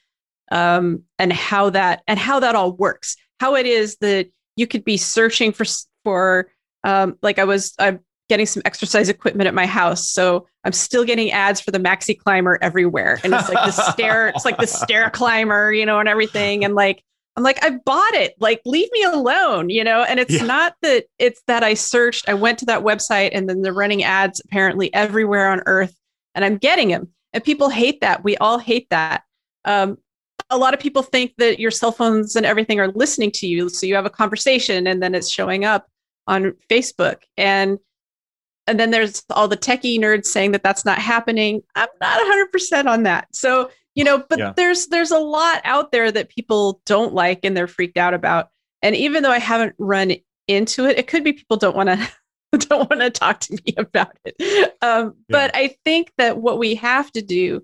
um, and how that and how that all works. How it is that you could be searching for for um, like I was I'm getting some exercise equipment at my house, so I'm still getting ads for the Maxi Climber everywhere, and it's like the stair, it's like the stair climber, you know, and everything, and like I'm like I bought it, like leave me alone, you know, and it's yeah. not that it's that I searched, I went to that website, and then they're running ads apparently everywhere on earth, and I'm getting them, and people hate that. We all hate that. Um, A lot of people think that your cell phones and everything are listening to you. So you have a conversation and then it's showing up on Facebook. And and then there's all the techie nerds saying that that's not happening. I'm not one hundred percent on that. So, you know, but yeah. there's there's a lot out there that people don't like and they're freaked out about. And even though I haven't run into it, it could be people don't want to don't want to talk to me about it. Um, yeah. But I think that what we have to do,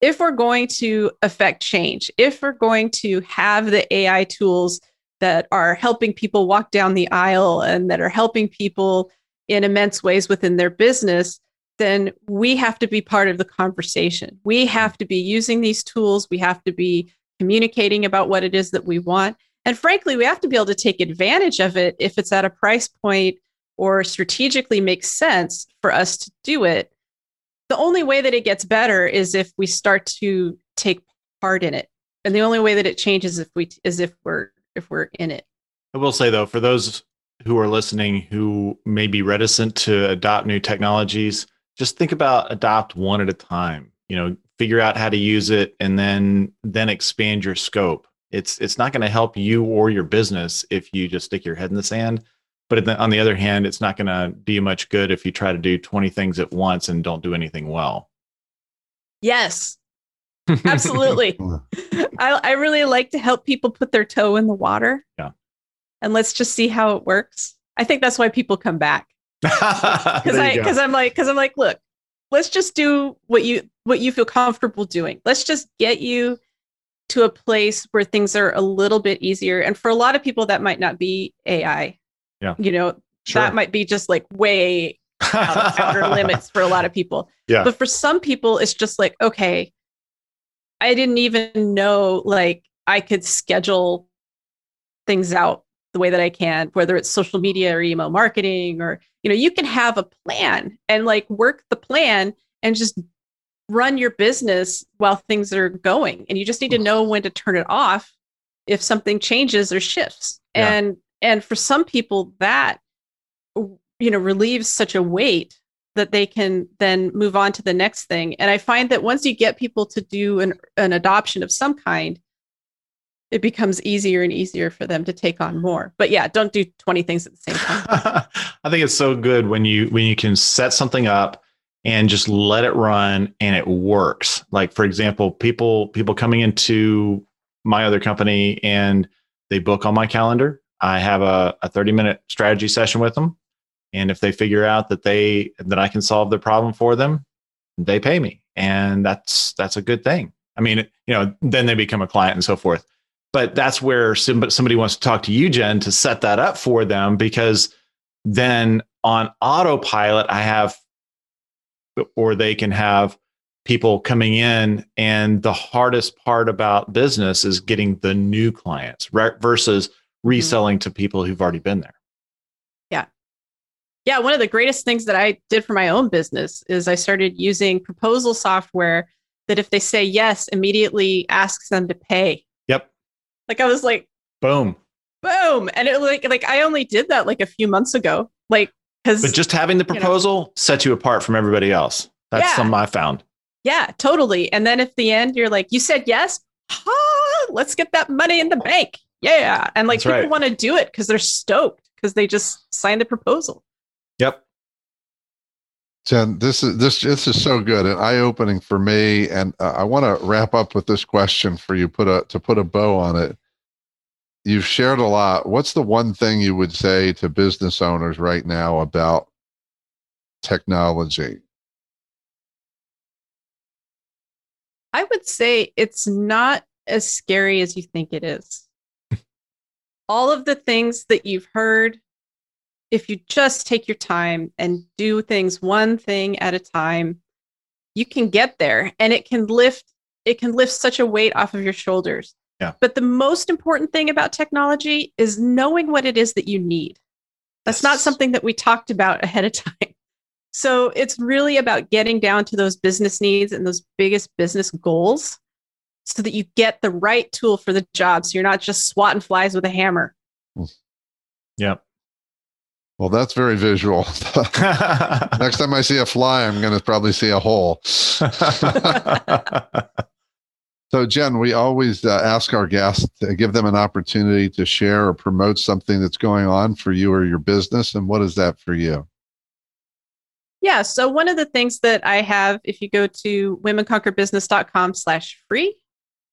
if we're going to affect change, if we're going to have the A I tools that are helping people walk down the aisle and that are helping people in immense ways within their business, then we have to be part of the conversation. We have to be using these tools. We have to be communicating about what it is that we want. And frankly, we have to be able to take advantage of it if it's at a price point or strategically makes sense for us to do it. The only way that it gets better is if we start to take part in it, and the only way that it changes if we is if we're if we're in it. I will say though, for those who are listening who may be reticent to adopt new technologies, just think about adopt one at a time. You know, figure out how to use it, and then then expand your scope. It's it's not going to help you or your business if you just stick your head in the sand. But on the other hand, it's not going to do you much good if you try to do twenty things at once and don't do anything well. Yes, absolutely. I, I really like to help people put their toe in the water. Yeah. And let's just see how it works. I think that's why people come back. Because I because I'm like because I'm like, look, let's just do what you what you feel comfortable doing. Let's just get you to a place where things are a little bit easier. And for a lot of people, that might not be A I. Yeah. You know, sure. that might be just like way out, outer limits for a lot of people. Yeah. But for some people, it's just like, okay, I didn't even know like I could schedule things out the way that I can, whether it's social media or email marketing or, you know, you can have a plan and like work the plan and just run your business while things are going. And you just need to know when to turn it off if something changes or shifts. Yeah. And And for some people that, you know, relieves such a weight that they can then move on to the next thing. And I find that once you get people to do an, an adoption of some kind, it becomes easier and easier for them to take on more. But yeah, don't do twenty things at the same time. I think it's so good when you when you can set something up and just let it run and it works. Like, for example, people people coming into my other company and they book on my calendar. I have a, a thirty minute strategy session with them. And if they figure out that they, that I can solve their problem for them, they pay me. And that's, that's a good thing. I mean, you know, then they become a client and so forth, but that's where somebody wants to talk to you, Jen, to set that up for them, because then on autopilot, I have, or they can have people coming in. And the hardest part about business is getting the new clients versus reselling mm-hmm. to people who've already been there. Yeah. Yeah. One of the greatest things that I did for my own business is I started using proposal software that if they say yes, immediately asks them to pay. Yep. Like I was like, boom, boom. And it like, like I only did that like a few months ago, like, cause but just having the proposal you know, sets you apart from everybody else. That's yeah. something I found. Yeah, totally. And then at the end, you're like, you said yes, ah, let's get that money in the bank. Yeah. And like that's people right. want to do it because they're stoked because they just signed the proposal. Yep. Jen, this is this this is so good and eye-opening for me. And uh, I want to wrap up with this question for you. Put a to put a bow on it. You've shared a lot. What's the one thing you would say to business owners right now about technology? I would say it's not as scary as you think it is. All of the things that you've heard, if you just take your time and do things one thing at a time, you can get there and it can lift, it can lift such a weight off of your shoulders. Yeah. But the most important thing about technology is knowing what it is that you need. That's yes. not something that we talked about ahead of time. So it's really about getting down to those business needs and those biggest business goals so that you get the right tool for the job. So you're not just swatting flies with a hammer. Yeah. Well, that's very visual. Next time I see a fly, I'm going to probably see a hole. So Jen, we always uh, ask our guests to give them an opportunity to share or promote something that's going on for you or your business. And what is that for you? Yeah. So one of the things that I have, if you go to womenconquerbusiness.com slash free,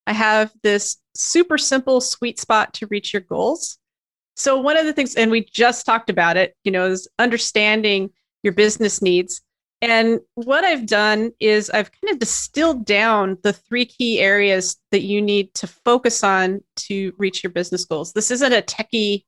I have this super simple sweet spot to reach your goals. So one of the things, and we just talked about it, you know, is understanding your business needs. And what I've done is I've kind of distilled down the three key areas that you need to focus on to reach your business goals. This isn't a techie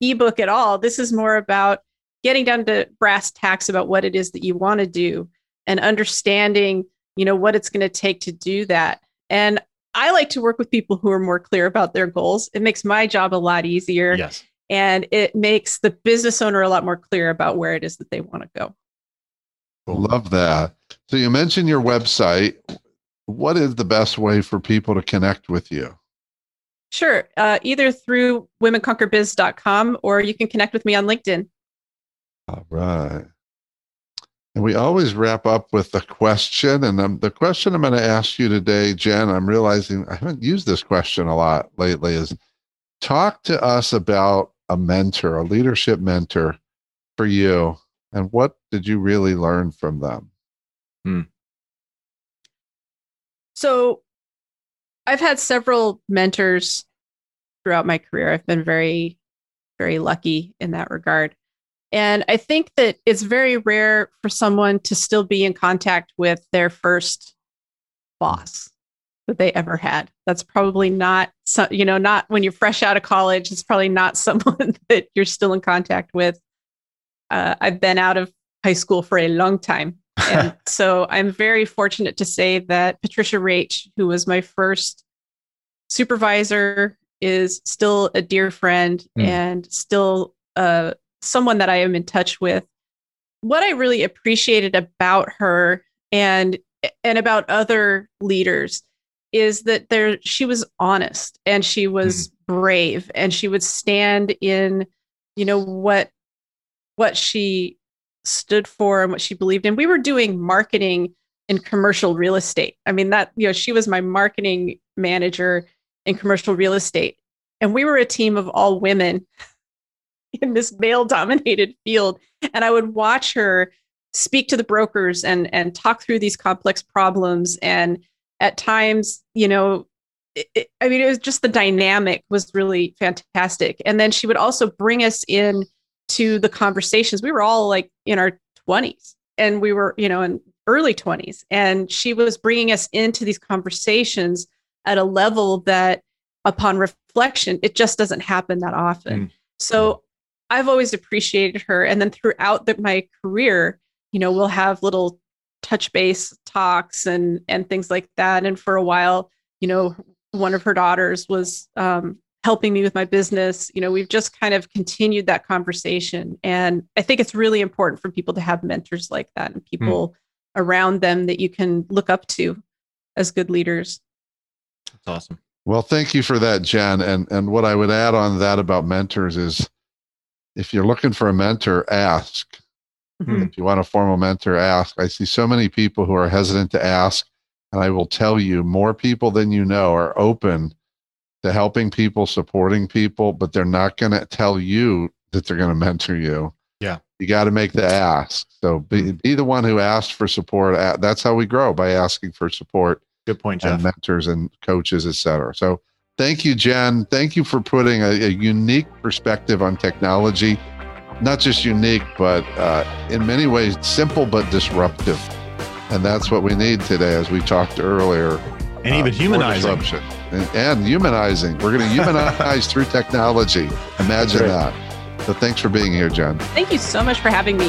ebook at all. This is more about getting down to brass tacks about what it is that you want to do and understanding, you know, what it's going to take to do that. And I like to work with people who are more clear about their goals. It makes my job a lot easier. Yes. And it makes the business owner a lot more clear about where it is that they want to go. Love that. So you mentioned your website. What is the best way for people to connect with you? Sure. Uh, either through women conquer biz dot com or you can connect with me on LinkedIn. All right. And we always wrap up with a question. And um, the question I'm going to ask you today, Jen, I'm realizing I haven't used this question a lot lately, is talk to us about a mentor, a leadership mentor for you. And what did you really learn from them? Hmm. So I've had several mentors throughout my career. I've been very, very lucky in that regard. And I think that it's very rare for someone to still be in contact with their first boss that they ever had. That's probably not, so, you know, not when you're fresh out of college, it's probably not someone that you're still in contact with. Uh, I've been out of high school for a long time. And so I'm very fortunate to say that Patricia Rach, who was my first supervisor, is still a dear friend mm. and still uh someone that I am in touch with. What I really appreciated about her and and about other leaders is that there she was honest and she was mm. brave and she would stand in, you know, what what she stood for and what she believed in. We were doing marketing in commercial real estate. I mean, that, you know, she was my marketing manager in commercial real estate. And we were a team of all women in this male-dominated field. And I would watch her speak to the brokers and and talk through these complex problems. And at times, you know, it, it, I mean, it was just the dynamic was really fantastic. And then she would also bring us in to the conversations. We were all like in our twenties and we were, you know, in early twenties. And she was bringing us into these conversations at a level that upon reflection, it just doesn't happen that often. Mm. So I've always appreciated her. And then throughout the, my career, you know, we'll have little touch base talks and and things like that. And for a while, you know, one of her daughters was um, helping me with my business. You know, we've just kind of continued that conversation. And I think it's really important for people to have mentors like that and people mm. around them that you can look up to as good leaders. That's awesome. Well, thank you for that, Jen. And and what I would add on that about mentors is, if you're looking for a mentor, ask. Mm-hmm. If you want a formal mentor, ask. I see so many people who are hesitant to ask. And I will tell you, more people than you know are open to helping people, supporting people, but they're not going to tell you that they're going to mentor you. Yeah. You got to make the ask. So be, be the one who asks for support. That's how we grow, by asking for support. Good point, Jeff. And mentors and coaches, et cetera. So thank you, Jen. Thank you for putting a, a unique perspective on technology. Not just unique, but uh, in many ways, simple but disruptive. And that's what we need today, as we talked earlier. And uh, even humanizing. And, and humanizing. We're going to humanize through technology. Imagine that. So thanks for being here, Jen. Thank you so much for having me.